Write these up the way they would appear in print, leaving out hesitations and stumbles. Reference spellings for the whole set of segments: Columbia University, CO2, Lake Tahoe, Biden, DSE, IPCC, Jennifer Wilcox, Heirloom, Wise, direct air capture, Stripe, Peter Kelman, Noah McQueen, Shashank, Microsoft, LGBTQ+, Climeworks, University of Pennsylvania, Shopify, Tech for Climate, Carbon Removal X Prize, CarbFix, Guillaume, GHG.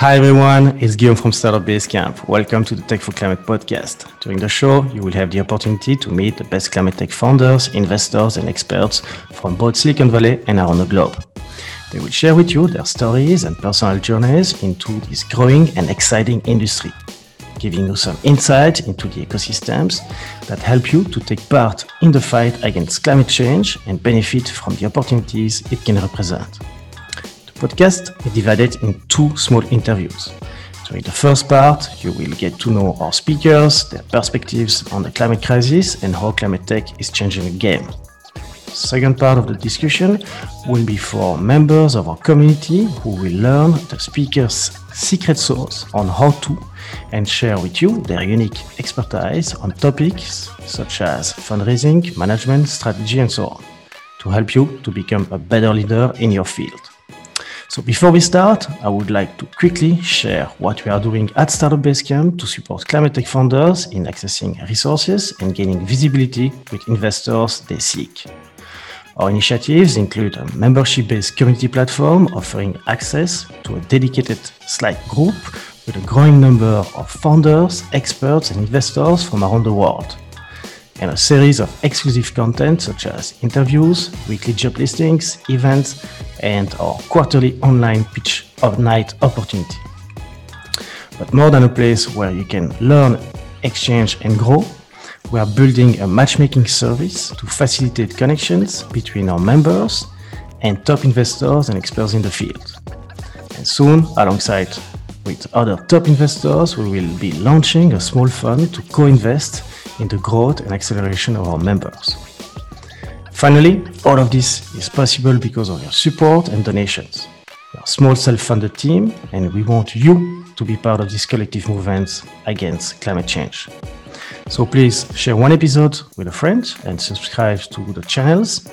Hi everyone, it's Guillaume from Startup Basecamp. Welcome to the Tech for Climate podcast. During the show, you will have the opportunity to meet the best climate tech founders, investors, and experts from both Silicon Valley and around the globe. They will share with you their stories and personal journeys into this growing and exciting industry, giving you some insight into the ecosystems that help you to take part in the fight against climate change and benefit from the opportunities it can represent. Podcast is divided in two small interviews. During the first part, you will get to know our speakers, their perspectives on the climate crisis and how climate tech is changing the game. The second part of the discussion will be for members of our community who will learn the speakers' secret sauce on how to and share with you their unique expertise on topics such as fundraising, management, strategy, and so on, to help you to become a better leader in your field. So before we start, I would like to quickly share what we are doing at Startup Basecamp to support climate tech founders in accessing resources and gaining visibility with investors they seek. Our initiatives include a membership-based community platform offering access to a dedicated Slack group with a growing number of founders, experts, and investors from around the world, and a series of exclusive content such as interviews, weekly job listings, events, and our quarterly online pitch night opportunity. But more than a place where you can learn, exchange, and grow, we are building a matchmaking service to facilitate connections between our members and top investors and experts in the field. And soon, alongside with other top investors, we will be launching a small fund to co-invest in the growth and acceleration of our members. Finally, all of this is possible because of your support and donations. We are a small self-funded team, and we want you to be part of this collective movement against climate change. So please share one episode with a friend and subscribe to the channels.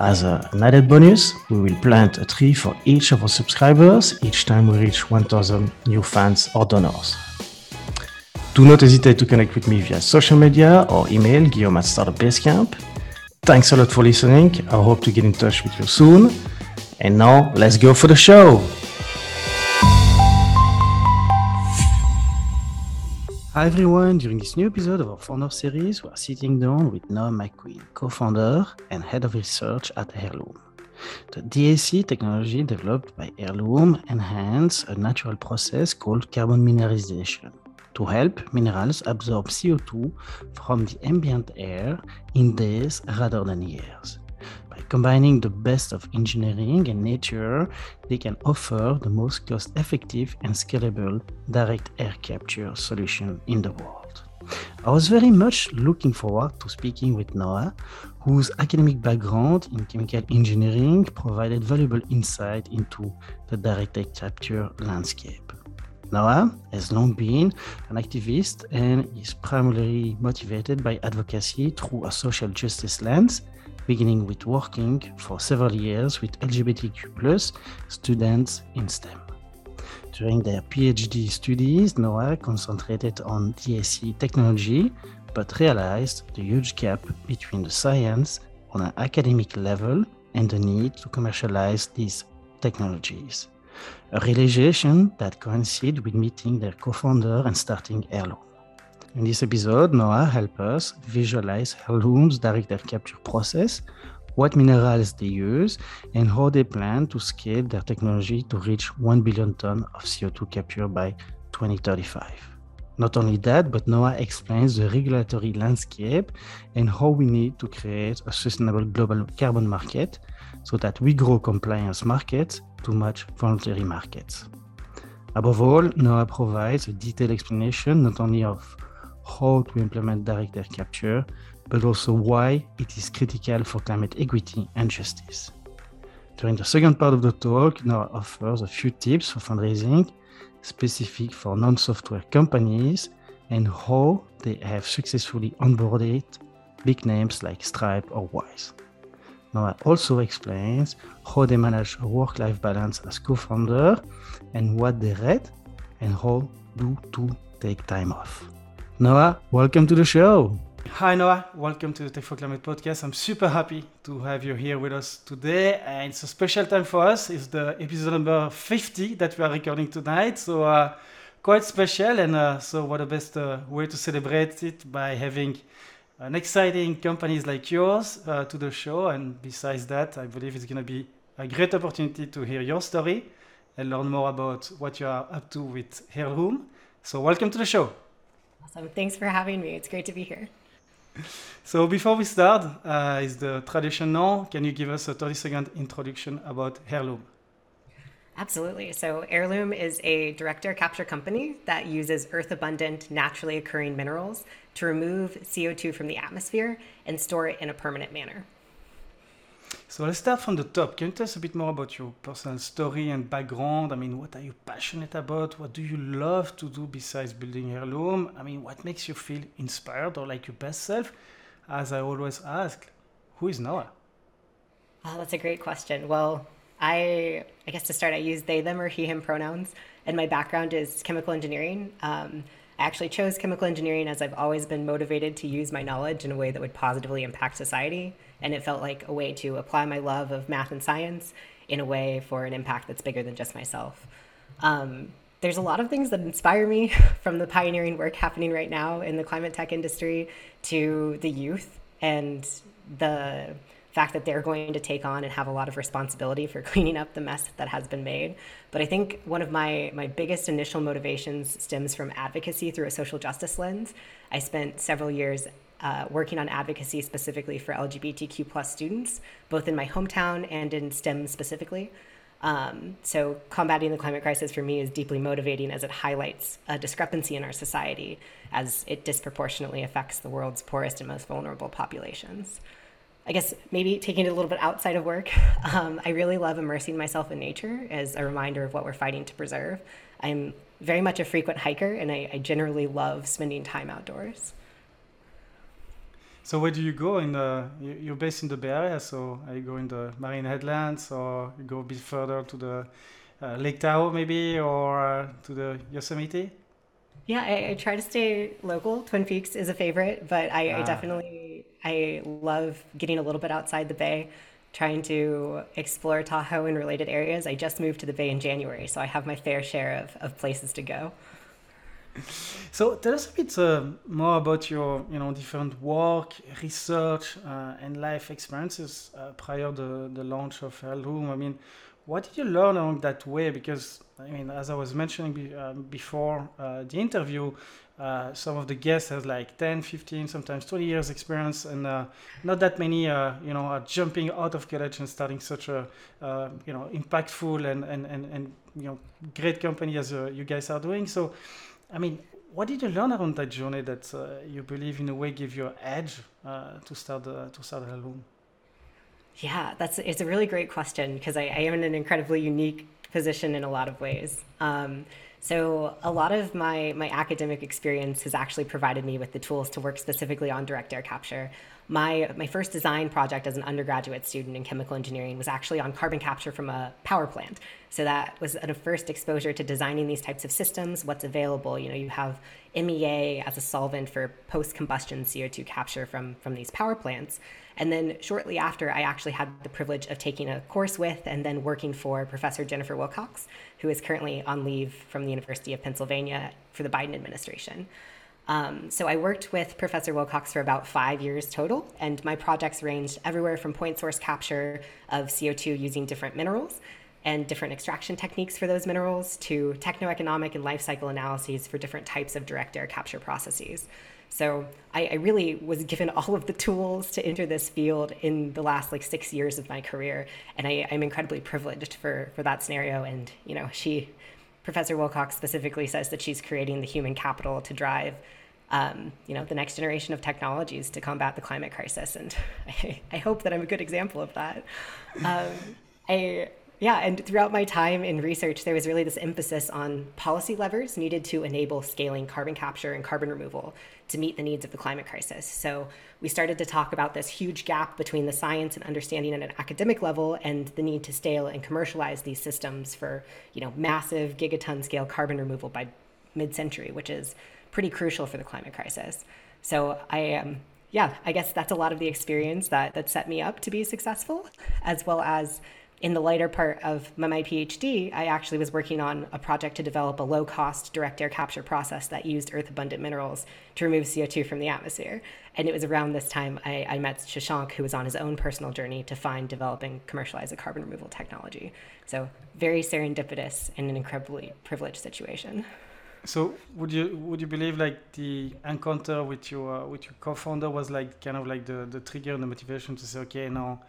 As an added bonus, we will plant a tree for each of our subscribers each time we reach 1,000 new fans or donors. Do not hesitate to connect with me via social media or email guillaume@startupbasecamp. Thanks a lot for listening. I hope to get in touch with you soon. And now, let's go for the show. Hi everyone, during this new episode of our founder series, we are sitting down with Noah McQueen, co-founder and head of research at Heirloom. The DSE technology developed by Heirloom enhances a natural process called carbon mineralization, to help minerals absorb CO2 from the ambient air in days rather than years. By combining the best of engineering and nature, they can offer the most cost-effective and scalable direct air capture solution in the world. I was very much looking forward to speaking with Noah, whose academic background in chemical engineering provided valuable insight into the direct air capture landscape. Noah has long been an activist and is primarily motivated by advocacy through a social justice lens, beginning with working for several years with LGBTQ+ students in STEM. During their PhD studies, Noah concentrated on DSE technology, but realized the huge gap between the science on an academic level and the need to commercialize these technologies. A realization that coincided with meeting their co-founder and starting Heirloom. In this episode, Noah helped us visualize Heirloom's direct air capture process, what minerals they use, and how they plan to scale their technology to reach 1 billion tons of CO2 capture by 2035. Not only that, but Noah explains the regulatory landscape and how we need to create a sustainable global carbon market so that we grow compliance markets to match voluntary markets. Above all, Noah provides a detailed explanation not only of how to implement direct air capture, but also why it is critical for climate equity and justice. During the second part of the talk, Noah offers a few tips for fundraising specific for non-software companies and how they have successfully onboarded big names like Stripe or Wise. Noah also explains how they manage a work-life balance as co-founder and what they read and how to take time off. Noah, welcome to the show. Hi Noah, welcome to the Tech for Climate podcast. I'm super happy to have you here with us today, and it's a special time for us. It's the episode number 50 that we are recording tonight, so quite special. And so what the best way to celebrate it by having an exciting companies like yours to the show. And besides that, I believe it's going to be a great opportunity to hear your story and learn more about what you are up to with Heirloom. So welcome to the show. Awesome. Thanks for having me. It's great to be here. So before we start, is the tradition now, can you give us a 30-second introduction about Heirloom? Absolutely. So Heirloom is a direct air capture company that uses earth-abundant, naturally occurring minerals to remove CO2 from the atmosphere and store it in a permanent manner. So let's start from the top. Can you tell us a bit more about your personal story and background? I mean, what are you passionate about? What do you love to do besides building Heirloom? I mean, what makes you feel inspired or like your best self? As I always ask, who is Noah? Oh, that's a great question. Well, I guess to start, I use they, them, or he, him pronouns. And my background is chemical engineering. I actually chose chemical engineering as I've always been motivated to use my knowledge in a way that would positively impact society. And it felt like a way to apply my love of math and science in a way for an impact that's bigger than just myself. There's a lot of things that inspire me, from the pioneering work happening right now in the climate tech industry to the youth and the fact that they're going to take on and have a lot of responsibility for cleaning up the mess that has been made. But I think one of my biggest initial motivations stems from advocacy through a social justice lens. I spent several years working on advocacy specifically for LGBTQ+ students, both in my hometown and in STEM specifically. So combating the climate crisis for me is deeply motivating, as it highlights a discrepancy in our society as it disproportionately affects the world's poorest and most vulnerable populations. I guess maybe taking it a little bit outside of work, I really love immersing myself in nature as a reminder of what we're fighting to preserve. I'm very much a frequent hiker, and I generally love spending time outdoors. So where do you go? You're based in the Bay Area, so I go in the Marine Headlands, or you go a bit further to the Lake Tahoe maybe, or to the Yosemite? Yeah, I try to stay local. Twin Peaks is a favorite, but I love getting a little bit outside the Bay, trying to explore Tahoe and related areas. I just moved to the Bay in January, so I have my fair share of places to go. So tell us a bit more about your different work, research, and life experiences prior to the launch of Heirloom. I mean, what did you learn along that way? Because, I mean, as I was mentioning before the interview, some of the guests have like 10, 15, sometimes 20 years experience, and not that many, are jumping out of college and starting such a, impactful and great company as you guys are doing. So, I mean, what did you learn around that journey that you believe in a way gave you an edge to start Heirloom? Yeah, it's a really great question, because I am in an incredibly unique position in a lot of ways. So a lot of my academic experience has actually provided me with the tools to work specifically on direct air capture. My first design project as an undergraduate student in chemical engineering was actually on carbon capture from a power plant. So that was a first exposure to designing these types of systems, what's available. You have MEA as a solvent for post-combustion CO2 capture from these power plants. And then shortly after, I actually had the privilege of taking a course with and then working for Professor Jennifer Wilcox, who is currently on leave from the University of Pennsylvania for the Biden administration. So I worked with Professor Wilcox for about 5 years total, and my projects ranged everywhere from point source capture of CO2 using different minerals and different extraction techniques for those minerals to techno-economic and life cycle analyses for different types of direct air capture processes. So I really was given all of the tools to enter this field in the last 6 years of my career, and I'm incredibly privileged for that scenario. And Professor Wilcox specifically says that she's creating the human capital to drive, the next generation of technologies to combat the climate crisis. And I hope that I'm a good example of that. And throughout my time in research, there was really this emphasis on policy levers needed to enable scaling carbon capture and carbon removal to meet the needs of the climate crisis. So we started to talk about this huge gap between the science and understanding at an academic level and the need to scale and commercialize these systems for, massive gigaton scale carbon removal by mid-century, which is pretty crucial for the climate crisis. So I yeah, I guess that's a lot of the experience that set me up to be successful, as well as in the later part of my PhD, I actually was working on a project to develop a low-cost direct air capture process that used earth-abundant minerals to remove CO2 from the atmosphere. And it was around this time I met Shashank, who was on his own personal journey to find, develop, and commercialize a carbon removal technology. So very serendipitous and an incredibly privileged situation. So would you believe like the encounter with your co-founder was like kind of like the trigger and the motivation to say, okay, now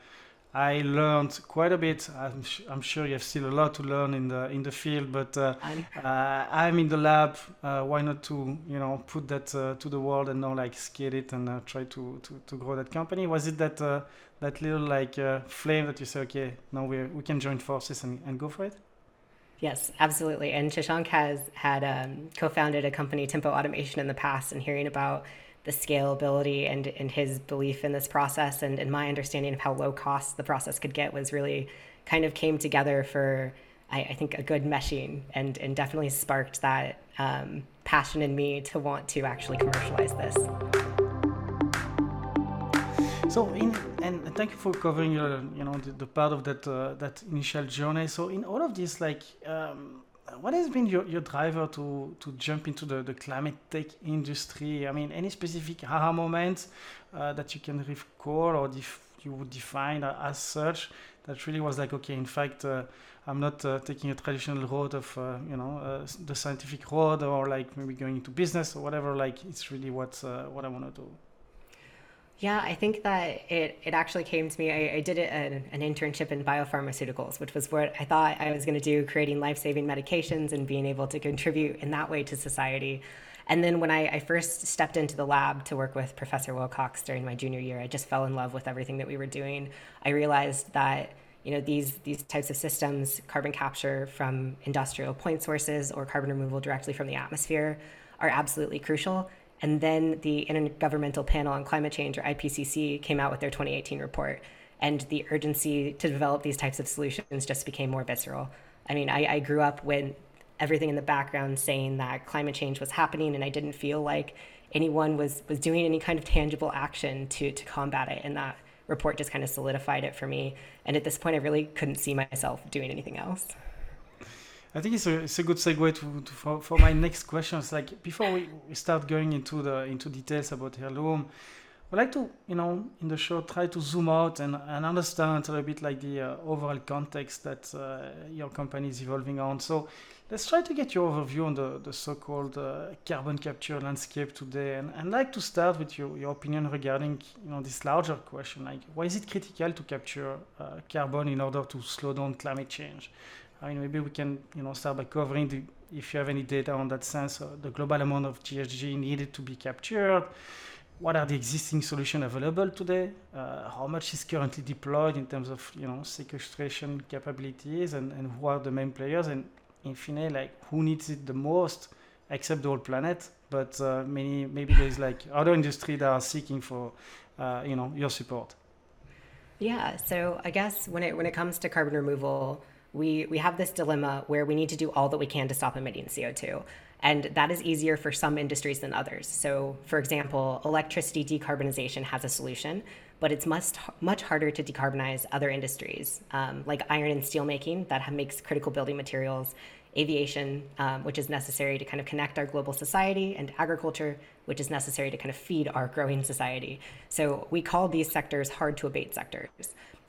I learned quite a bit. I'm sure you have still a lot to learn in the field, but I'm in the lab. Why not to put that to the world and now like scale it and try to grow that company? Was it that little like flame that you say, okay, now we can join forces and go for it? Yes, absolutely. And Shashank has had co-founded a company, Tempo Automation, in the past, and hearing about the scalability and his belief in this process and my understanding of how low cost the process could get was really kind of came together for, I think, a good meshing and definitely sparked that passion in me to want to actually commercialize this. So, and thank you for covering your, the part of that initial journey. So in all of this, like, what has been your driver to jump into the climate tech industry? I mean, any specific aha moments that you can recall or you would define as such that really was like, okay, in fact, I'm not taking a traditional road of, the scientific road or like maybe going into business or whatever, like it's really what I want to do. Yeah, I think that it actually came to me. I did an internship in biopharmaceuticals, which was what I thought I was going to do, creating life-saving medications and being able to contribute in that way to society. And then when I first stepped into the lab to work with Professor Wilcox during my junior year, I just fell in love with everything that we were doing. I realized that these types of systems, carbon capture from industrial point sources or carbon removal directly from the atmosphere, are absolutely crucial. And then the Intergovernmental Panel on Climate Change, or IPCC, came out with their 2018 report. And the urgency to develop these types of solutions just became more visceral. I mean, I grew up with everything in the background saying that climate change was happening, and I didn't feel like anyone was doing any kind of tangible action to combat it. And that report just kind of solidified it for me. And at this point, I really couldn't see myself doing anything else. I think it's a good segue for my next question. It's like before we start going into details about Heirloom, I'd like to in the show try to zoom out and understand a little bit like the overall context that your company is evolving on. So let's try to get your overview on the so-called carbon capture landscape today, and I'd like to start with your opinion regarding this larger question, like why is it critical to capture carbon in order to slow down climate change? I mean, maybe we can, start by covering if you have any data on that sense, the global amount of GHG needed to be captured. What are the existing solutions available today? How much is currently deployed in terms of, sequestration capabilities, and who are the main players? And in fine, like who needs it the most, except the whole planet? But maybe there's like other industries that are seeking for, your support. Yeah. So I guess when it comes to carbon removal, we have this dilemma where we need to do all that we can to stop emitting CO2. And that is easier for some industries than others. So, for example, electricity decarbonization has a solution, but it's much harder to decarbonize other industries, like iron and steel making that makes critical building materials, aviation, which is necessary to kind of connect our global society, and agriculture, which is necessary to kind of feed our growing society. So we call these sectors hard to abate sectors.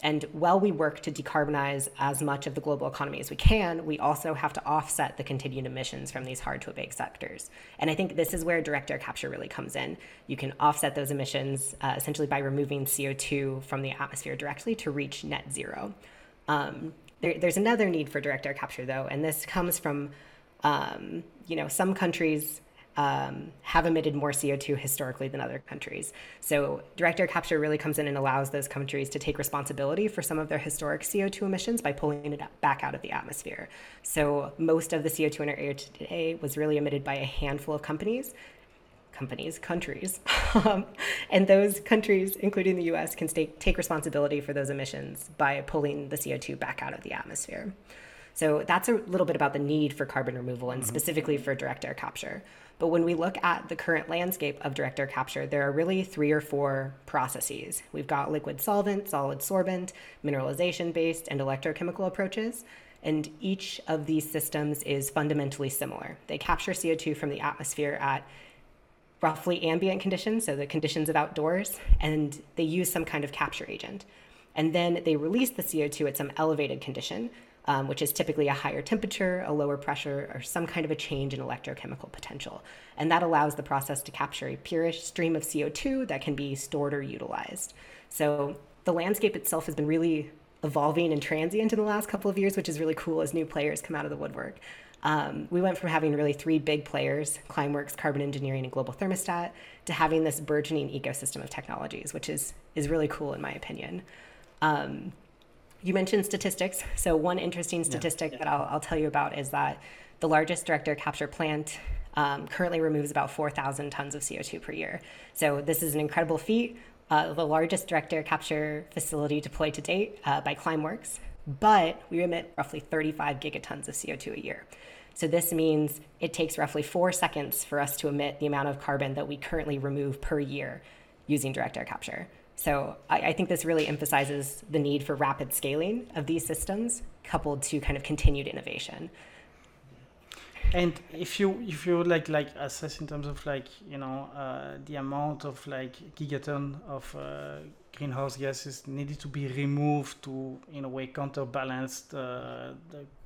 And while we work to decarbonize as much of the global economy as we can, we also have to offset the continued emissions from these hard to abate sectors. And I think this is where direct air capture really comes in. You can offset those emissions essentially by removing CO2 from the atmosphere directly to reach net zero. There's another need for direct air capture, though, and this comes from, some countries have emitted more CO2 historically than other countries. So direct air capture really comes in and allows those countries to take responsibility for some of their historic CO2 emissions by pulling it back out of the atmosphere. So most of the CO2 in our air today was really emitted by a handful of countries, and those countries, including the US, can take responsibility for those emissions by pulling the CO2 back out of the atmosphere. So that's a little bit about the need for carbon removal and specifically for direct air capture. But when we look at the current landscape of direct air capture, there are really 3 or 4 processes. We've got liquid solvent, solid sorbent, mineralization-based, and electrochemical approaches. And each of these systems is fundamentally similar. They capture CO2 from the atmosphere at roughly ambient conditions, so the conditions of outdoors, and they use some kind of capture agent. And then they release the CO2 at some elevated condition, which is typically a higher temperature, a lower pressure, or some kind of a change in electrochemical potential. And that allows the process to capture a purish stream of CO2 that can be stored or utilized. So the landscape itself has been really evolving and transient in the last couple of years, which is really cool as new players come out of the woodwork. We went from having really 3 big players, Climeworks, Carbon Engineering, and Global Thermostat, to having this burgeoning ecosystem of technologies, which is really cool in my opinion. You mentioned statistics. So one interesting statistic that I'll tell you about is that the largest direct air capture plant currently removes about 4,000 tons of CO2 per year. So this is an incredible feat. The largest direct air capture facility deployed to date by Climeworks, but we emit roughly 35 gigatons of CO2 a year. So this means it takes roughly 4 seconds for us to emit the amount of carbon that we currently remove per year using direct air capture. So I think this really emphasizes the need for rapid scaling of these systems coupled to kind of continued innovation. And if you would like assess in terms of the amount of gigaton of greenhouse gases needed to be removed to in a way counterbalance the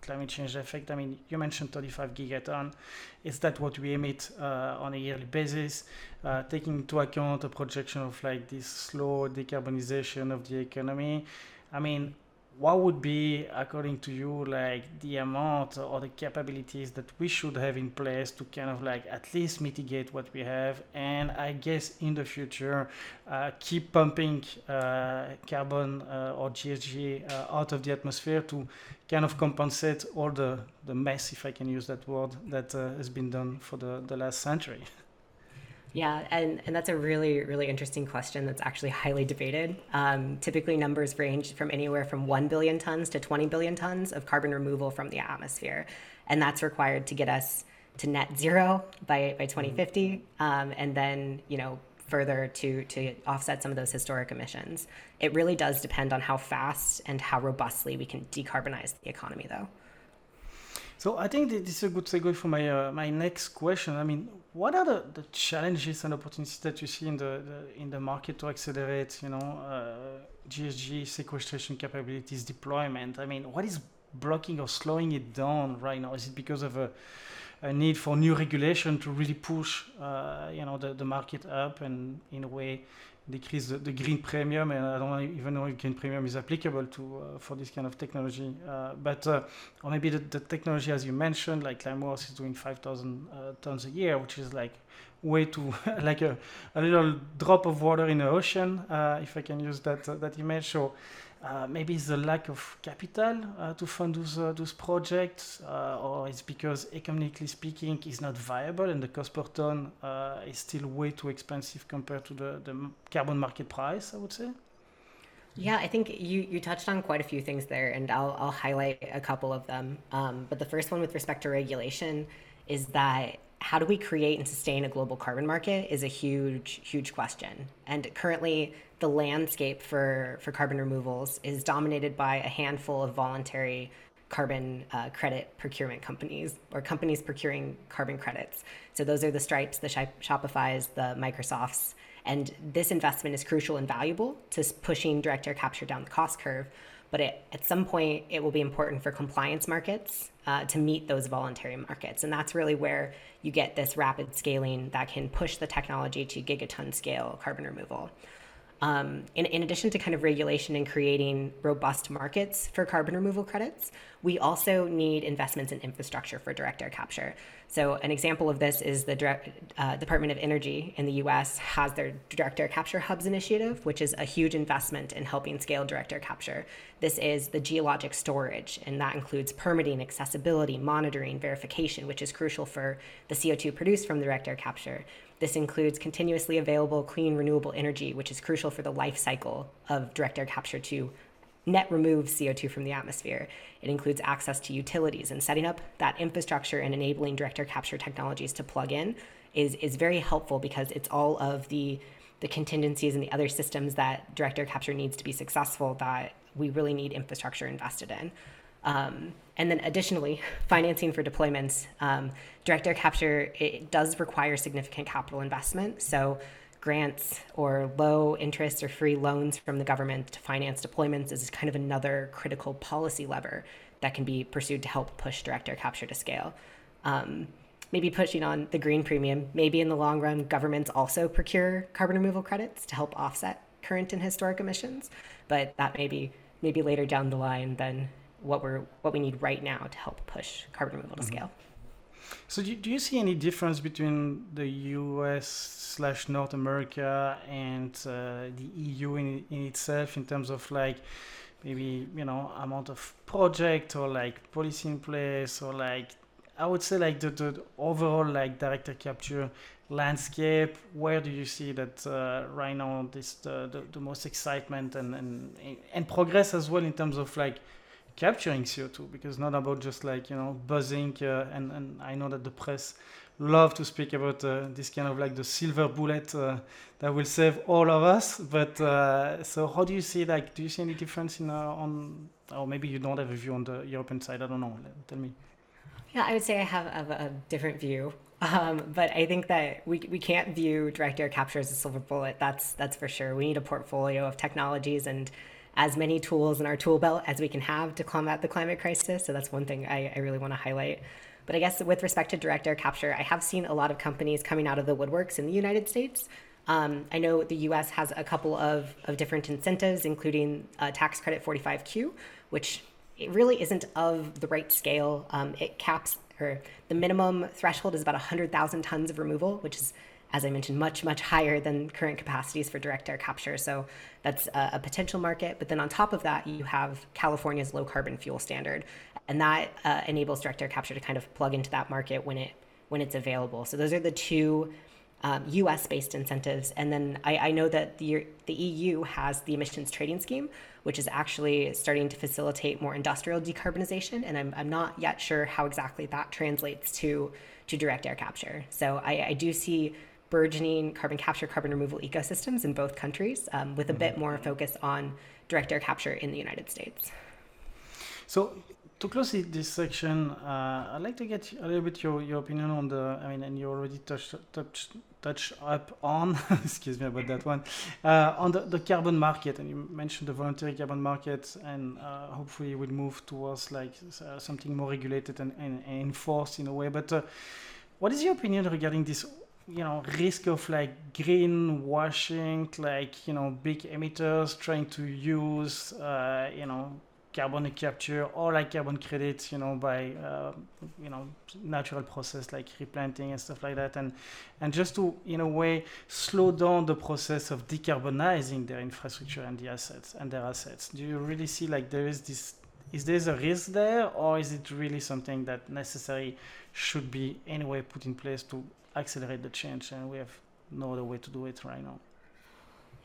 climate change effect. I mean, you mentioned 35 gigaton. Is that what we emit on a yearly basis? Taking into account a projection of this slow decarbonization of the economy, I mean, what would be, according to you, the amount or the capabilities that we should have in place to kind of at least mitigate what we have, and I guess in the future keep pumping carbon or GHG out of the atmosphere to kind of compensate all the mess, if I can use that word, that has been done for the last century? Yeah, and that's a really, really interesting question that's actually highly debated. Typically, numbers range from anywhere from 1 billion tons to 20 billion tons of carbon removal from the atmosphere. And that's required to get us to net zero by 2050, and then further to offset some of those historic emissions. It really does depend on how fast and how robustly we can decarbonize the economy, though. So I think this is a good segue for my my next question. I mean, what are the challenges and opportunities that you see in the market to accelerate, GHG sequestration capabilities deployment? I mean, what is blocking or slowing it down right now? Is it because of a need for new regulation to really push, the market up and in a way decrease the green premium? And I don't even know if green premium is applicable to for this kind of technology. But or maybe the technology, as you mentioned, Climeworks is doing 5,000 tons a year, which is way too a little drop of water in the ocean, if I can use that image. So maybe it's the lack of capital to fund those projects, or it's because economically speaking it's not viable and the cost per ton is still way too expensive compared to the carbon market price, I would say. Yeah, I think you touched on quite a few things there, and I'll highlight a couple of them. But the first one with respect to regulation is that how do we create and sustain a global carbon market is a huge, huge question. And currently, the landscape for carbon removals is dominated by a handful of voluntary carbon credit procurement companies, or companies procuring carbon credits. So those are the Stripes, the Shopifys, the Microsofts. And this investment is crucial and valuable to pushing direct air capture down the cost curve. But at some point, it will be important for compliance markets to meet those voluntary markets. And that's really where you get this rapid scaling that can push the technology to gigaton scale carbon removal. In addition to kind of regulation and creating robust markets for carbon removal credits, we also need investments in infrastructure for direct air capture. So an example of this is the Department of Energy in the US has their Direct Air Capture Hubs initiative, which is a huge investment in helping scale direct air capture. This is the geologic storage, and that includes permitting, accessibility, monitoring, verification, which is crucial for the CO2 produced from direct air capture. This includes continuously available clean, renewable energy, which is crucial for the life cycle of direct air capture to net remove CO2 from the atmosphere. It includes access to utilities, and setting up that infrastructure and enabling direct air capture technologies to plug in is very helpful, because it's all of the contingencies and the other systems that direct air capture needs to be successful that we really need infrastructure invested in. And then additionally, financing for deployments. Direct air capture, it does require significant capital investment. So grants or low interest or free loans from the government to finance deployments is kind of another critical policy lever that can be pursued to help push direct air capture to scale. Maybe pushing on the green premium, maybe in the long run, governments also procure carbon removal credits to help offset current and historic emissions. But that may be later down the line than what we need right now to help push carbon removal to scale. So do you see any difference between the US/North America and the EU in itself, in terms of like maybe, you know, amount of project or like policy in place, or like, I would say like the overall like direct air capture landscape? Where do you see that right now this the most excitement and progress as well in terms of like capturing CO2? Because not about just like, you know, buzzing, and I know that the press love to speak about this kind of like the silver bullet that will save all of us, but so how do you see, like, do you see any difference in on, or maybe you don't have a view on the European side? I don't know, tell me. Yeah, I would say I have a different view, but I think that we can't view direct air capture as a silver bullet. That's for sure. We need a portfolio of technologies and as many tools in our tool belt as we can have to combat the climate crisis. So that's one thing I really want to highlight. But I guess with respect to direct air capture, I have seen a lot of companies coming out of the woodworks in the United States. I know the US has a couple of different incentives, including tax credit 45Q, which it really isn't of the right scale. It caps, or the minimum threshold is about 100,000 tons of removal, which is, as I mentioned, much, much higher than current capacities for direct air capture. So that's a potential market. But then on top of that, you have California's low carbon fuel standard. And that enables direct air capture to kind of plug into that market when it's available. So those are the two US-based incentives. And then I know that the EU has the emissions trading scheme, which is actually starting to facilitate more industrial decarbonization. And I'm not yet sure how exactly that translates to direct air capture. So I do see burgeoning carbon capture, carbon removal ecosystems in both countries, with a bit more focus on direct air capture in the United States. So to close this section, I'd like to get a little bit your opinion on the, I mean, and you already touched up on, excuse me about that one, on the carbon market. And you mentioned the voluntary carbon market, and hopefully we'll move towards like something more regulated and enforced in a way. But what is your opinion regarding this, you know, risk of like greenwashing, like, you know, big emitters trying to use, you know, carbon capture or like carbon credits, you know, by, you know, natural process like replanting and stuff like that. And just to, in a way, slow down the process of decarbonizing their infrastructure and their assets. Do you really see like there is this, is there a risk there, or is it really something that necessary should be anyway put in place to accelerate the change, and we have no other way to do it right now?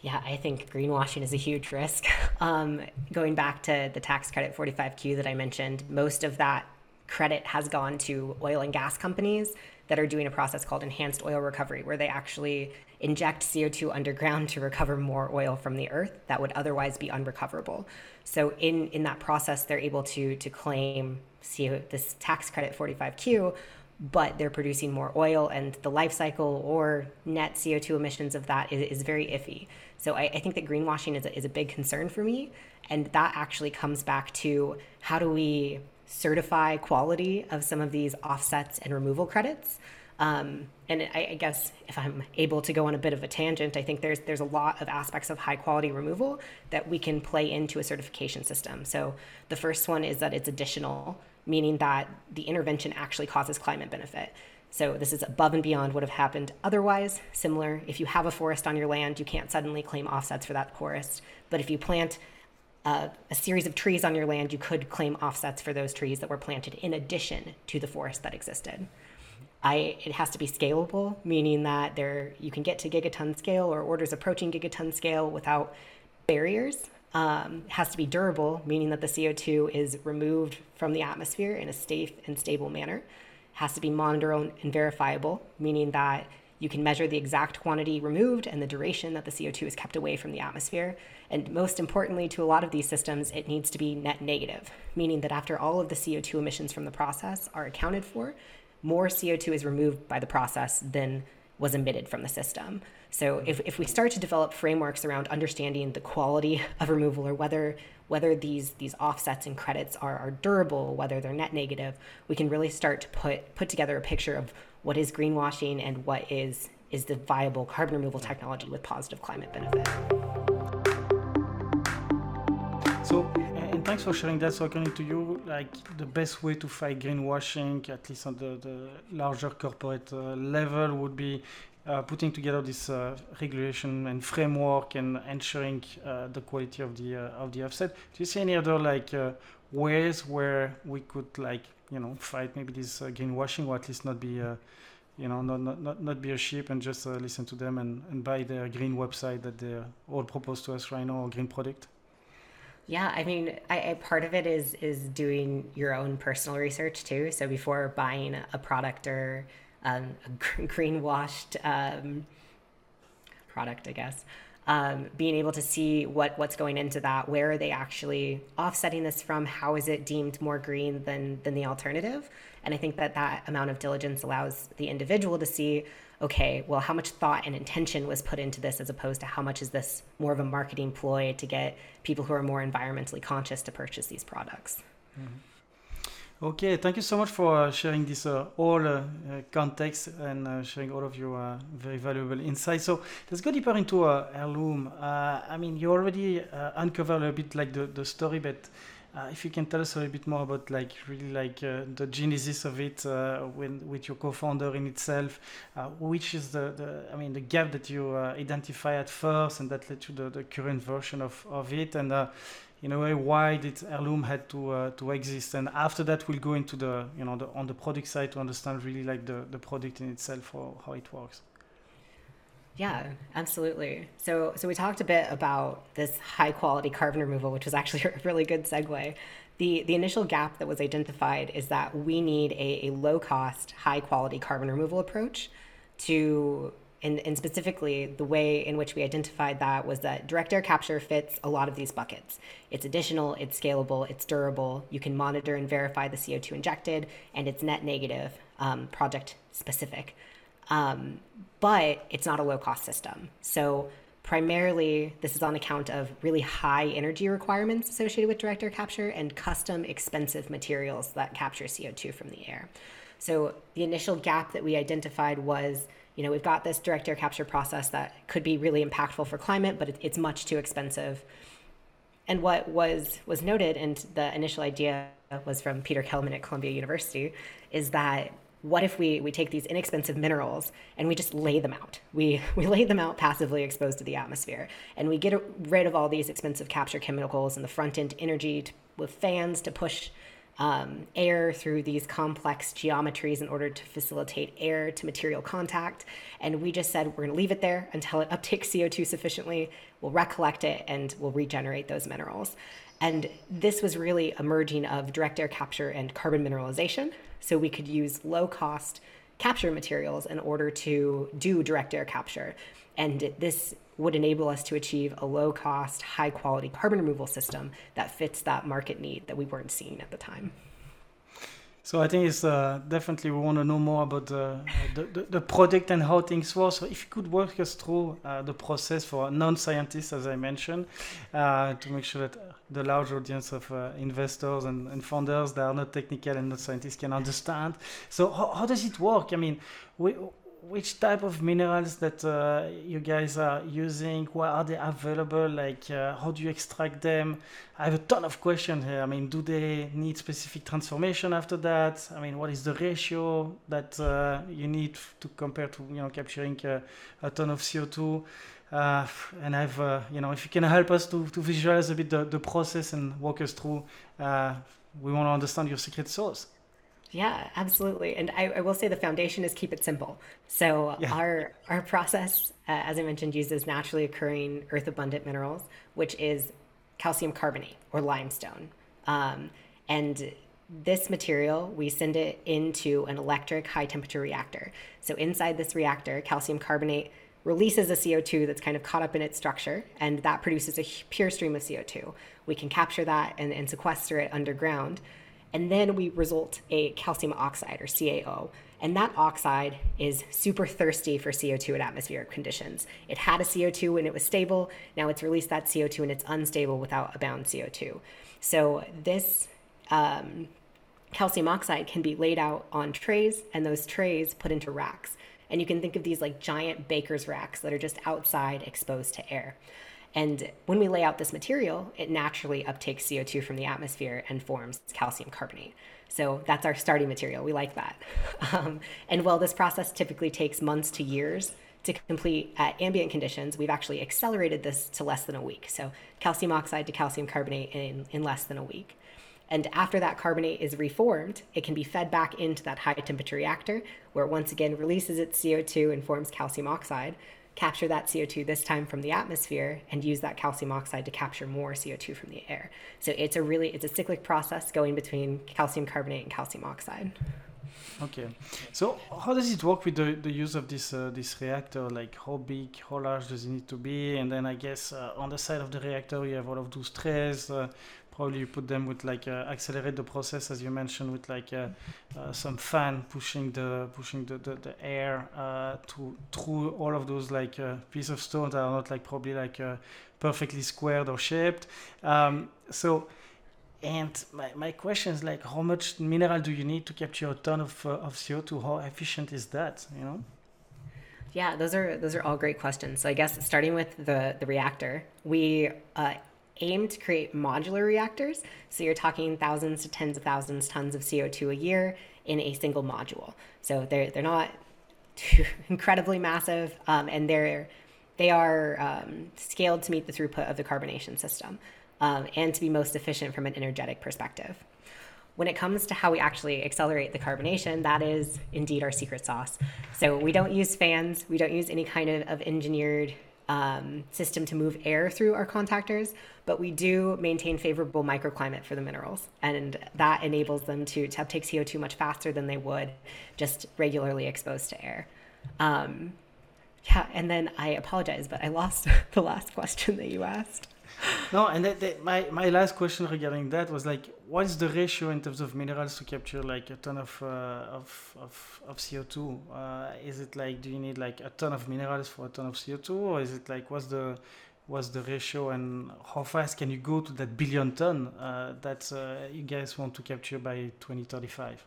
Yeah, I think greenwashing is a huge risk. Going back to the tax credit 45Q that I mentioned, most of that credit has gone to oil and gas companies that are doing a process called enhanced oil recovery, where they actually inject CO2 underground to recover more oil from the earth that would otherwise be unrecoverable. So in that process, they're able to claim this tax credit 45Q, but they're producing more oil, and the life cycle or net CO2 emissions of that is very iffy. So I think that greenwashing is a big concern for me. And that actually comes back to how do we certify quality of some of these offsets and removal credits? And I guess if I'm able to go on a bit of a tangent, I think there's a lot of aspects of high quality removal that we can play into a certification system. So the first one is that it's additional, meaning that the intervention actually causes climate benefit. So this is above and beyond what would have happened otherwise. Similar, if you have a forest on your land, you can't suddenly claim offsets for that forest. But if you plant a series of trees on your land, you could claim offsets for those trees that were planted in addition to the forest that existed. It has to be scalable, meaning that you can get to gigaton scale or orders approaching gigaton scale without barriers. has to be durable, meaning that the CO2 is removed from the atmosphere in a safe and stable manner. It has to be monitorable and verifiable, meaning that you can measure the exact quantity removed and the duration that the CO2 is kept away from the atmosphere. And most importantly, to a lot of these systems, it needs to be net negative, meaning that after all of the CO2 emissions from the process are accounted for, more CO2 is removed by the process than was emitted from the system. So if we start to develop frameworks around understanding the quality of removal, or whether these offsets and credits are durable, whether they're net negative, we can really start to put together a picture of what is greenwashing and what is the viable carbon removal technology with positive climate benefit. So, and thanks for sharing that. So according to you, like, the best way to fight greenwashing, at least on the larger corporate level, would be putting together this regulation and framework and ensuring the quality of the offset. Do you see any other ways where we could fight maybe this greenwashing, or at least not be not be a sheep and just listen to them and buy their green website that they all propose to us right now, or green product? Yeah, I mean, I part of it is doing your own personal research too. So before buying a product or a greenwashed product, I guess, being able to see what's going into that, where are they actually offsetting this from, how is it deemed more green than the alternative? And I think that amount of diligence allows the individual to see, okay, well, how much thought and intention was put into this, as opposed to how much is this more of a marketing ploy to get people who are more environmentally conscious to purchase these products. Mm-hmm. Okay, thank you so much for sharing this all context and sharing all of your very valuable insights. So let's go deeper into Heirloom. I mean, you already uncovered a bit the story, but if you can tell us a little bit more about the genesis of it with your co-founder in itself, which is the gap that you identify at first and that led to the current version of it, and in a way why did Heirloom had to exist. And after that we'll go into the on the product side to understand really the product in itself or how it works. Yeah, absolutely. So we talked a bit about this high quality carbon removal, which was actually a really good segue. The initial gap that was identified is that we need a low cost, high quality carbon removal approach to, and specifically the way in which we identified that was that direct air capture fits a lot of these buckets. It's additional, it's scalable, it's durable, you can monitor and verify the CO2 injected, and it's net negative, project specific. But it's not a low-cost system. So primarily, this is on account of really high energy requirements associated with direct air capture and custom expensive materials that capture CO2 from the air. So the initial gap that we identified was, we've got this direct air capture process that could be really impactful for climate, but it's much too expensive. And what was noted, and the initial idea was from Peter Kelman at Columbia University, is that what if we take these inexpensive minerals and we just lay them out? We lay them out passively exposed to the atmosphere, and we get rid of all these expensive capture chemicals and the front-end energy with fans to push air through these complex geometries in order to facilitate air to material contact. And we just said, we're going to leave it there until it uptakes CO2 sufficiently, we'll recollect it, and we'll regenerate those minerals. And this was really a merging of direct air capture and carbon mineralization. So we could use low-cost capture materials in order to do direct air capture. And this would enable us to achieve a low-cost, high-quality carbon removal system that fits that market need that we weren't seeing at the time. So I think it's definitely we want to know more about the product and how things work. So if you could walk us through the process for non-scientists, as I mentioned, to make sure that the large audience of investors and founders that are not technical and not scientists can understand. So how does it work? I mean, which type of minerals that you guys are using? Where are they available? How do you extract them? I have a ton of questions here. I mean, do they need specific transformation after that? I mean, what is the ratio that you need to compare to capturing a ton of CO2? And I've if you can help us to visualize a bit the process and walk us through, we want to understand your secret sauce. Yeah, absolutely. And I will say the foundation is keep it simple. So yeah. Our process, as I mentioned, uses naturally occurring earth abundant minerals, which is calcium carbonate or limestone. And this material, we send it into an electric high temperature reactor. So inside this reactor, calcium carbonate releases a CO2 that's kind of caught up in its structure, and that produces a pure stream of CO2. We can capture that and sequester it underground. And then we result a calcium oxide, or CaO. And that oxide is super thirsty for CO2 at atmospheric conditions. It had a CO2 when it was stable. Now it's released that CO2 and it's unstable without a bound CO2. So this calcium oxide can be laid out on trays, and those trays put into racks. And you can think of these like giant baker's racks that are just outside exposed to air. And when we lay out this material, it naturally uptakes CO2 from the atmosphere and forms calcium carbonate. So that's our starting material. We like that. And while this process typically takes months to years to complete at ambient conditions, we've actually accelerated this to less than a week. So calcium oxide to calcium carbonate in less than a week. And after that carbonate is reformed, it can be fed back into that high temperature reactor, where it once again releases its CO2 and forms calcium oxide, capture that CO2 this time from the atmosphere, and use that calcium oxide to capture more CO2 from the air. So it's a cyclic process going between calcium carbonate and calcium oxide. Okay. So how does it work with the use of this reactor? Like how big, how large does it need to be? And then I guess on the side of the reactor, you have all of those trays. Probably you put them with accelerate the process, as you mentioned, with some fan pushing the air through all of those piece of stone that are not perfectly squared or shaped. And my question is how much mineral do you need to capture a ton of CO2? How efficient is that? Yeah, those are all great questions. So I guess starting with the reactor, we aim to create modular reactors. So you're talking thousands to tens of thousands tons of CO2 a year in a single module. So they're not too incredibly massive, and they are scaled to meet the throughput of the carbonation system, and to be most efficient from an energetic perspective. When it comes to how we actually accelerate the carbonation, that is indeed our secret sauce. So we don't use fans. We don't use any kind of engineered system to move air through our contactors, but we do maintain favorable microclimate for the minerals, and that enables them to uptake CO2 much faster than they would just regularly exposed to air. And then I apologize, but I lost the last question that you asked. No, and my last question regarding that was what's the ratio in terms of minerals to capture a ton of CO2? Is it do you need a ton of minerals for a ton of CO2, or is it what's the ratio, and how fast can you go to that billion ton that you guys want to capture by 2035?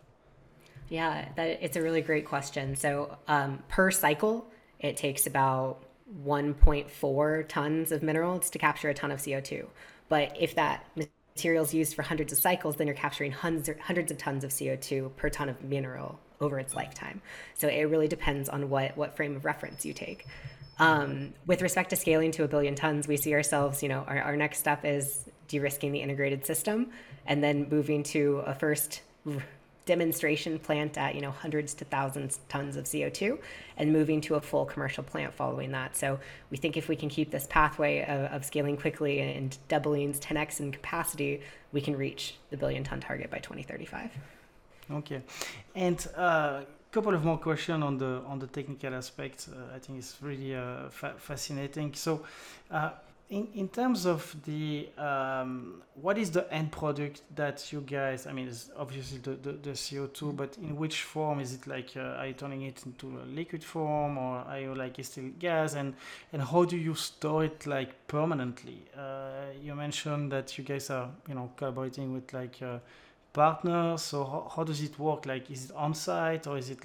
Yeah, it's a really great question. So per cycle, it takes about 1.4 tons of minerals to capture a ton of CO2. But if that material is used for hundreds of cycles, then you're capturing hundreds of tons of CO2 per ton of mineral over its lifetime. So it really depends on what frame of reference you take. With respect to scaling to a billion tons, we see ourselves, our next step is de-risking the integrated system and then moving to a first demonstration plant at hundreds to thousands tons of CO2, and moving to a full commercial plant following that. So we think if we can keep this pathway of scaling quickly and doubling 10x in capacity, we can reach the billion ton target by 2035. Okay, and couple of more questions on the technical aspects. I think it's really fascinating. So In terms of the what is the end product that you guys, it's obviously the CO2, but in which form is it? Are you turning it into a liquid form, or are you it's still gas? And how do you store it permanently? You mentioned that you guys are collaborating with partners. So how does it work? Is it on site, or is it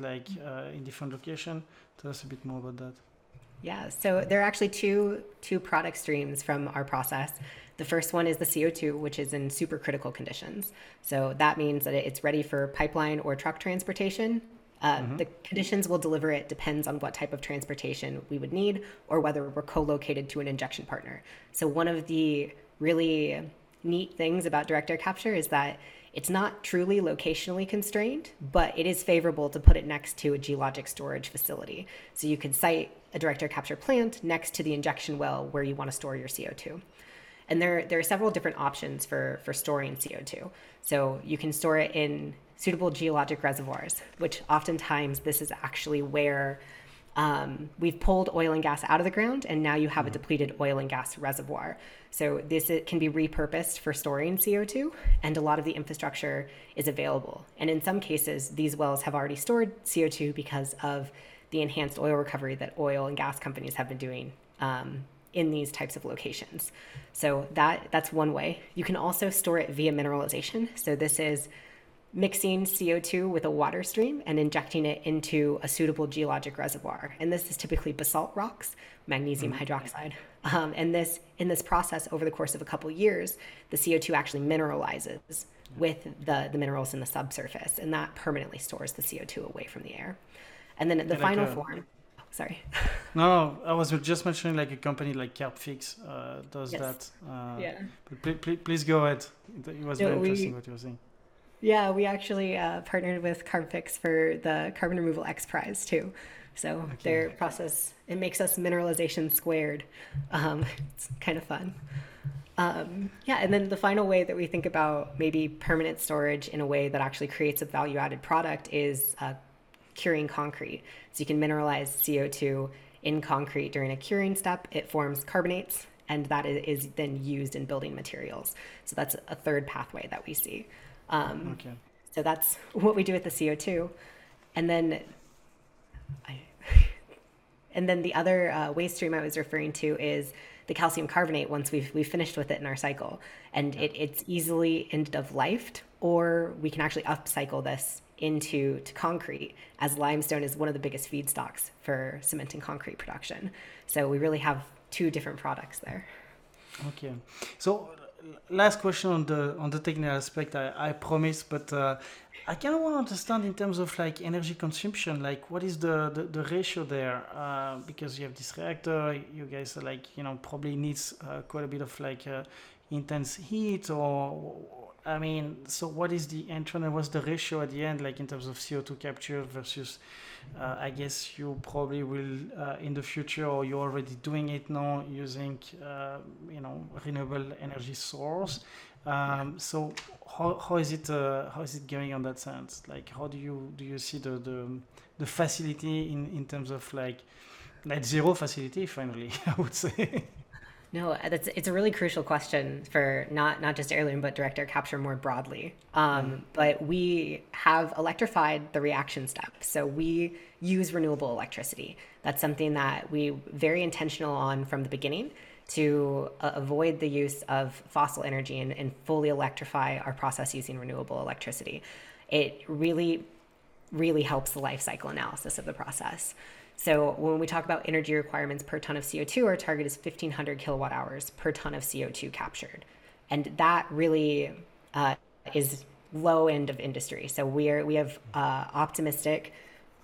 in different location? Tell us a bit more about that. Yeah, so there are actually two product streams from our process. The first one is the CO2, which is in supercritical conditions. So that means that it's ready for pipeline or truck transportation. The conditions we'll deliver it depends on what type of transportation we would need, or whether we're co-located to an injection partner. So one of the really neat things about direct air capture is that it's not truly locationally constrained, but it is favorable to put it next to a geologic storage facility. So you could site a direct air capture plant next to the injection well where you want to store your CO2. And there are several different options for storing CO2. So you can store it in suitable geologic reservoirs, which oftentimes this is actually where we've pulled oil and gas out of the ground, and now you have a depleted oil and gas reservoir. So it can be repurposed for storing CO2, and a lot of the infrastructure is available. And in some cases, these wells have already stored CO2 because of the enhanced oil recovery that oil and gas companies have been doing in these types of locations. So that's one way. You can also store it via mineralization. So this is mixing CO2 with a water stream and injecting it into a suitable geologic reservoir. And this is typically basalt rocks, magnesium hydroxide. And this in this process, over the course of a couple years, the CO2 actually mineralizes with the minerals in the subsurface, and that permanently stores the CO2 away from the air. And then the final form... Sorry. No, I was just mentioning like a company like CarbFix does that. Please go ahead. It was very interesting what you were saying. Yeah, we actually partnered with CarbFix for the Carbon Removal X Prize too. So their process, it makes us mineralization squared. It's kind of fun. And then the final way that we think about maybe permanent storage in a way that actually creates a value-added product is curing concrete. So you can mineralize CO2 in concrete during a curing step. It forms carbonates, and that is then used in building materials. So that's a third pathway that we see. So that's what we do with the CO2. And then the other waste stream I was referring to is the calcium carbonate once we've finished with it in our cycle. And it's easily end of lifed, or we can actually upcycle this into concrete, as limestone is one of the biggest feedstocks for cement and concrete production. So we really have two different products there. Okay. So last question on the technical aspect, I promise, but I kind of want to understand in terms of like energy consumption, like what is the ratio there? Because you have this reactor, you guys are like, probably needs quite a bit of like intense heat so what is the entrance and what's the ratio at the end, like in terms of CO2 capture versus, I guess you probably will in the future, or you're already doing it now using, renewable energy source. So how is it going on that sense? Like, how do you see the facility in terms of like net zero facility finally, I would say. No, it's a really crucial question for not just Heirloom, but direct air capture more broadly. But we have electrified the reaction step. So we use renewable electricity. That's something that we very intentional on from the beginning to avoid the use of fossil energy and fully electrify our process using renewable electricity. It really, really helps the life cycle analysis of the process. So when we talk about energy requirements per ton of CO2, our target is 1,500 kilowatt hours per ton of CO2 captured. And that really is low end of industry. So we have optimistic,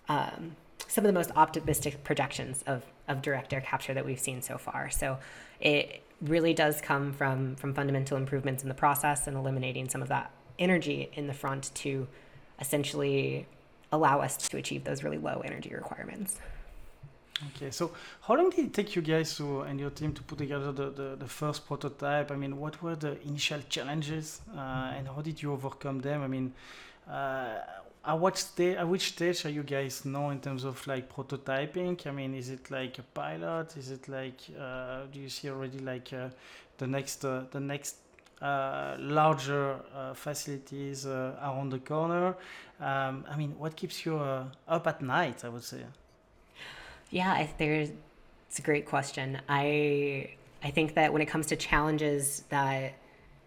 some of the most optimistic projections of direct air capture that we've seen so far. So it really does come from fundamental improvements in the process and eliminating some of that energy in the front to essentially allow us to achieve those really low energy requirements. Okay, so how long did it take you guys and your team to put together the first prototype? I mean, what were the initial challenges and how did you overcome them? I mean, at which stage are you guys now in terms of like prototyping? I mean, is it like a pilot? Is it like, do you see already like the next larger facilities around the corner? What keeps you up at night, I would say? Yeah, it's a great question. I think that when it comes to challenges, that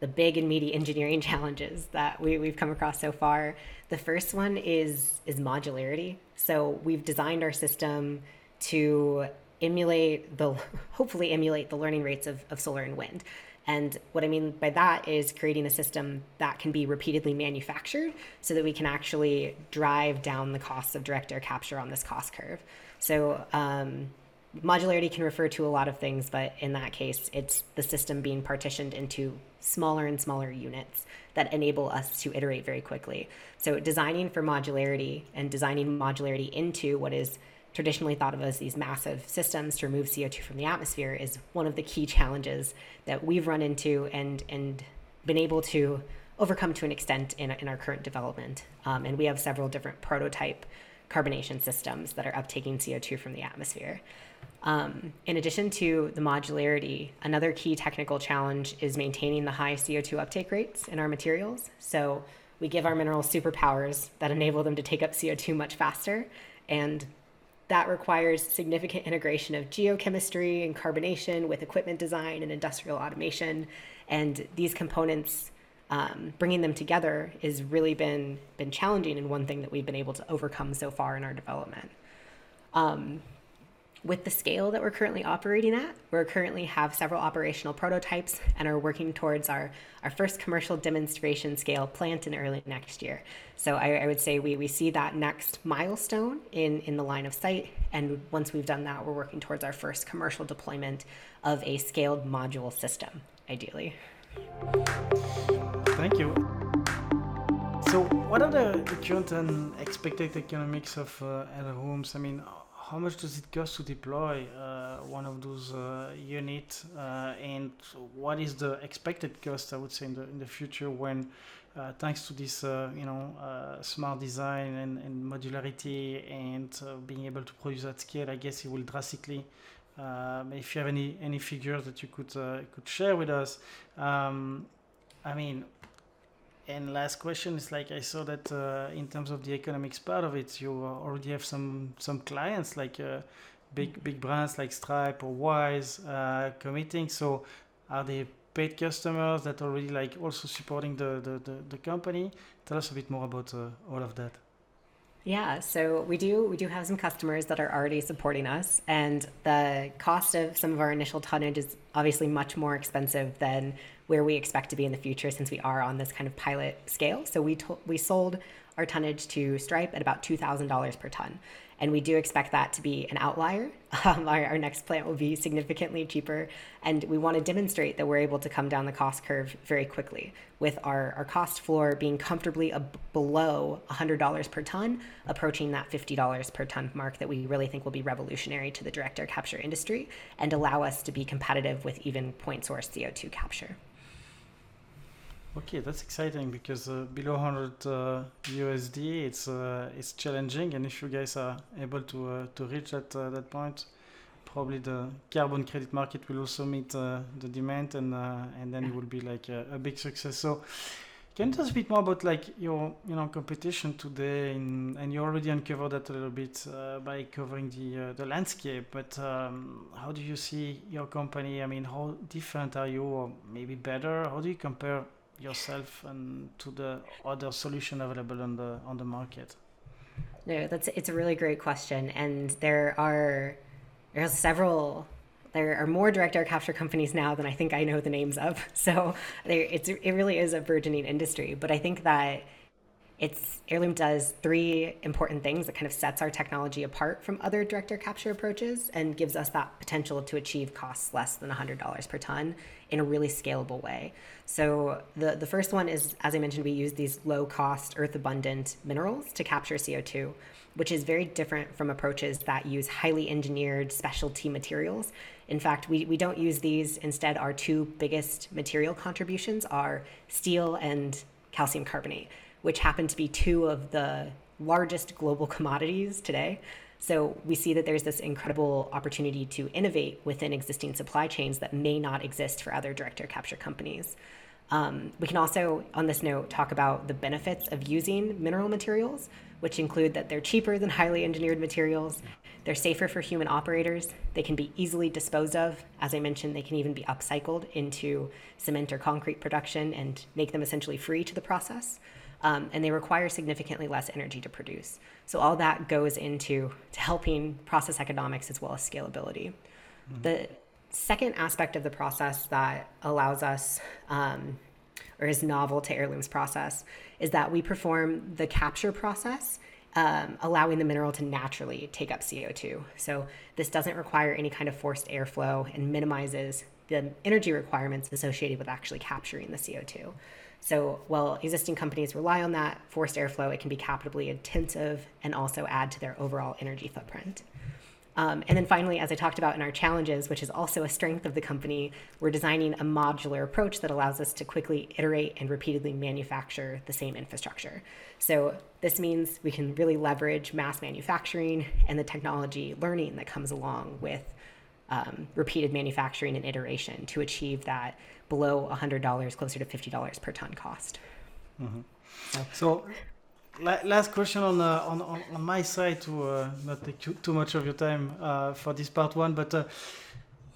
the big and meaty engineering challenges that we've come across so far, the first one is modularity. So we've designed our system to hopefully emulate the learning rates of solar and wind. And what I mean by that is creating a system that can be repeatedly manufactured so that we can actually drive down the costs of direct air capture on this cost curve. So modularity can refer to a lot of things, but in that case, it's the system being partitioned into smaller and smaller units that enable us to iterate very quickly. So designing for modularity and designing modularity into what is traditionally thought of as these massive systems to remove CO2 from the atmosphere is one of the key challenges that we've run into and been able to overcome to an extent in our current development. And we have several different prototype carbonation systems that are uptaking CO2 from the atmosphere. In addition to the modularity, another key technical challenge is maintaining the high CO2 uptake rates in our materials. So we give our minerals superpowers that enable them to take up CO2 much faster. And that requires significant integration of geochemistry and carbonation with equipment design and industrial automation. And these components, bringing them together has really been challenging, and one thing that we've been able to overcome so far in our development. With the scale that we're currently operating at, we currently have several operational prototypes and are working towards our first commercial demonstration scale plant in early next year. So I would say we see that next milestone in the line of sight. And once we've done that, we're working towards our first commercial deployment of a scaled module system, ideally. Thank you. So what are the current and expected economics of Heirlooms? I mean, how much does it cost to deploy one of those units, and what is the expected cost, I would say, in the future when, thanks to this smart design and modularity and being able to produce at scale, I guess it will drastically. If you have any figures that you could share with us, And last question is, like, I saw that in terms of the economics part of it, you already have some clients, like big brands like Stripe or Wise committing. So are they paid customers that already like also supporting the company? Tell us a bit more about all of that. Yeah, so we do have some customers that are already supporting us, and the cost of some of our initial tonnage is obviously much more expensive than where we expect to be in the future, since we are on this kind of pilot scale. So we sold our tonnage to Stripe at about $2,000 per ton, and we do expect that to be an outlier. Our next plant will be significantly cheaper, and we want to demonstrate that we're able to come down the cost curve very quickly, with our cost floor being comfortably below $100 per ton, approaching that $50 per ton mark that we really think will be revolutionary to the direct air capture industry and allow us to be competitive with even point source CO2 capture. Okay, that's exciting, because below 100 USD, it's challenging, and if you guys are able to reach that point, probably the carbon credit market will also meet the demand, and then it will be like a big success. So, can you tell us a bit more about like your competition today, and you already uncovered that a little bit by covering the landscape. But how do you see your company? I mean, how different are you, or maybe better? How do you compare yourself and to the other solution available on the market? No, it's a really great question, and there are several. There are more direct air capture companies now than I think I know the names of. So it really is a burgeoning industry. But I think that Heirloom does three important things that kind of sets our technology apart from other direct air capture approaches and gives us that potential to achieve costs less than $100 per ton in a really scalable way. So the first one is, as I mentioned, we use these low-cost, earth-abundant minerals to capture CO2, which is very different from approaches that use highly engineered specialty materials. In fact, we don't use these. Instead, our two biggest material contributions are steel and calcium carbonate, which happen to be two of the largest global commodities today. So we see that there's this incredible opportunity to innovate within existing supply chains that may not exist for other direct air capture companies. We can also, on this note, talk about the benefits of using mineral materials, which include that they're cheaper than highly engineered materials, they're safer for human operators, they can be easily disposed of. As I mentioned, they can even be upcycled into cement or concrete production and make them essentially free to the process. And they require significantly less energy to produce. So all that goes into helping process economics as well as scalability. Mm-hmm. The second aspect of the process that allows us, or is novel to Heirloom's process, is that we perform the capture process, allowing the mineral to naturally take up CO2. So this doesn't require any kind of forced airflow and minimizes the energy requirements associated with actually capturing the CO2. So while existing companies rely on that forced airflow, it can be capitally intensive and also add to their overall energy footprint. And then finally, as I talked about in our challenges, which is also a strength of the company, we're designing a modular approach that allows us to quickly iterate and repeatedly manufacture the same infrastructure. So this means we can really leverage mass manufacturing and the technology learning that comes along with repeated manufacturing and iteration to achieve that below $100, closer to $50 per ton cost. Mm-hmm. So last question on my side to not take too much of your time for this part one, but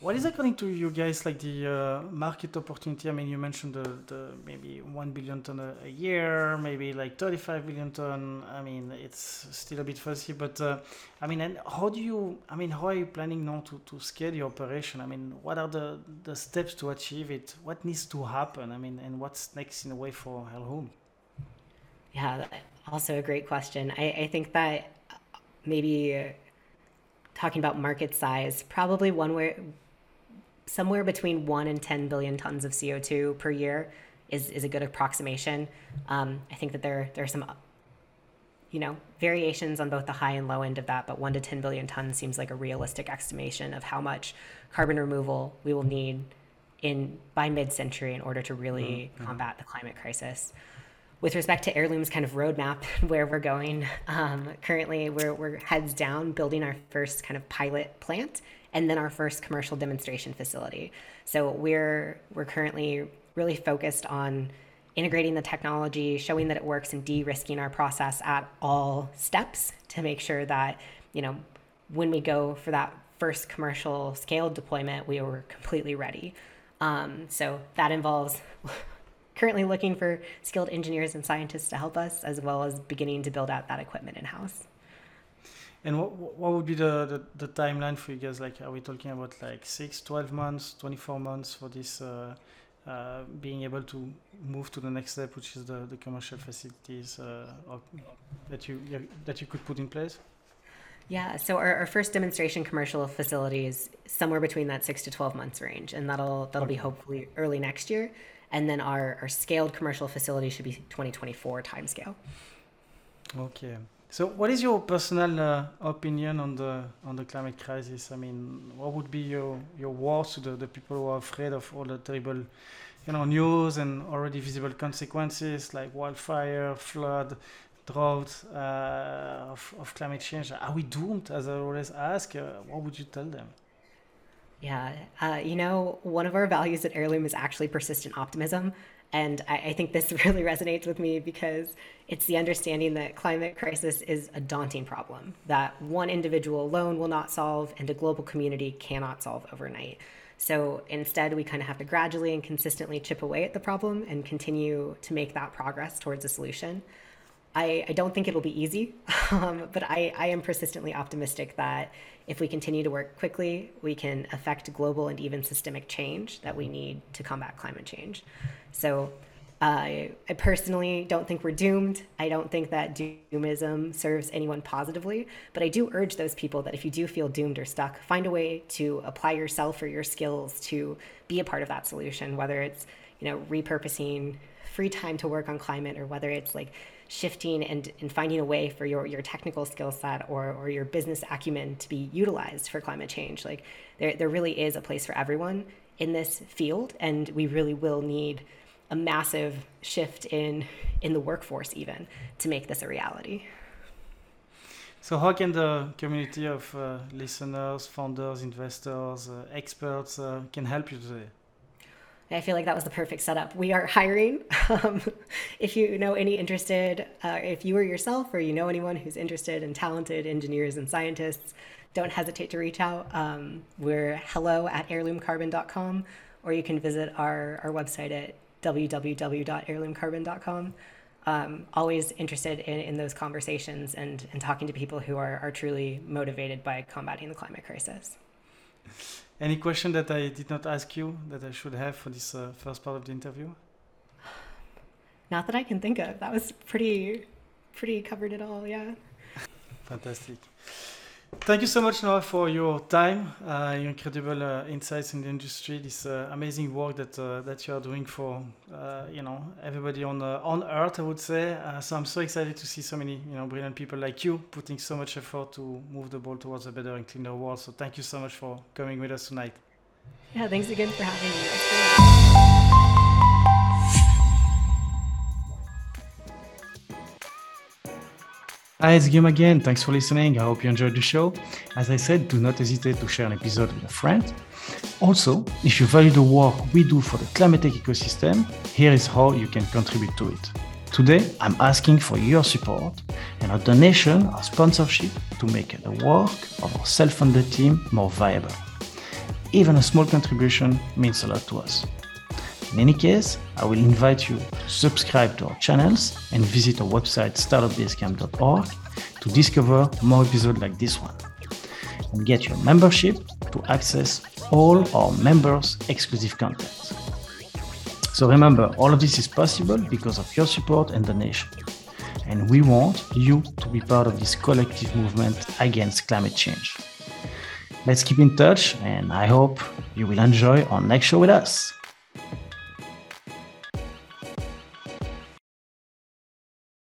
what is according to you guys like the market opportunity? I mean, you mentioned the maybe 1 billion ton a year, maybe like 35 billion ton. I mean, it's still a bit fuzzy, but I mean, and how are you planning now to scale your operation? I mean, what are the steps to achieve it? What needs to happen? I mean, and what's next in a way for Heirloom? Yeah, also a great question. I think that maybe talking about market size, probably somewhere between 1 and 10 billion tons of CO2 per year is a good approximation. I think that there are some, variations on both the high and low end of that, but 1 to 10 billion tons seems like a realistic estimation of how much carbon removal we will need by mid-century in order to really combat the climate crisis. With respect to Heirloom's kind of roadmap, where we're going, currently we're heads down building our first kind of pilot plant and then our first commercial demonstration facility. So we're currently really focused on integrating the technology, showing that it works, and de-risking our process at all steps to make sure that, when we go for that first commercial scale deployment, we were completely ready. So that involves currently looking for skilled engineers and scientists to help us, as well as beginning to build out that equipment in-house. And what would be the timeline for you guys? Like, are we talking about like 6, 12 months, 24 months for this being able to move to the next step, which is the commercial facilities that you could put in place? Yeah, so our first demonstration commercial facility is somewhere between that 6 to 12 months range, and that'll be hopefully early next year. And then our scaled commercial facility should be 2024 timescale. Okay. So what is your personal opinion on the climate crisis? I mean, what would be your words to the people who are afraid of all the terrible, news and already visible consequences like wildfire, flood, drought, of climate change? Are we doomed, as I always ask? What would you tell them? Yeah, one of our values at Heirloom is actually persistent optimism. And I think this really resonates with me because it's the understanding that climate crisis is a daunting problem that one individual alone will not solve and a global community cannot solve overnight. So instead, we kind of have to gradually and consistently chip away at the problem and continue to make that progress towards a solution. I don't think it'll be easy, but I am persistently optimistic that if we continue to work quickly, we can affect global and even systemic change that we need to combat climate change. So I personally don't think we're doomed. I don't think that doomism serves anyone positively, but I do urge those people that if you do feel doomed or stuck, find a way to apply yourself or your skills to be a part of that solution, whether it's, repurposing free time to work on climate or whether it's like shifting and finding a way for your technical skill set or your business acumen to be utilized for climate change. Like there really is a place for everyone in this field, and we really will need a massive shift in the workforce even to make this a reality. So how can the community of listeners, founders, investors, experts can help you today? I feel like that was the perfect setup. We are hiring. If you know any interested, if you or yourself or anyone who's interested in talented engineers and scientists, don't hesitate to reach out. We're hello@heirloomcarbon.com, or you can visit our website at www.heirloomcarbon.com. Always interested in those conversations and talking to people who are truly motivated by combating the climate crisis. Any question that I did not ask you that I should have for this first part of the interview? Not that I can think of. That was pretty covered it all, yeah. Fantastic. Thank you so much, Noah, for your time, your incredible insights in the industry, this amazing work that you are doing for everybody on Earth, I would say. So I'm so excited to see so many brilliant people like you putting so much effort to move the ball towards a better and cleaner world. So thank you so much for coming with us tonight. Yeah, thanks again for having me. Hi, it's Guillaume again. Thanks for listening. I hope you enjoyed the show. As I said, do not hesitate to share an episode with a friend. Also, if you value the work we do for the climate tech ecosystem, here is how you can contribute to it. Today, I'm asking for your support and a donation or sponsorship to make the work of our self-funded team more viable. Even a small contribution means a lot to us. In any case, I will invite you to subscribe to our channels and visit our website startupbasecamp.org to discover more episodes like this one and get your membership to access all our members' exclusive content. So remember, all of this is possible because of your support and donation. And we want you to be part of this collective movement against climate change. Let's keep in touch, and I hope you will enjoy our next show with us.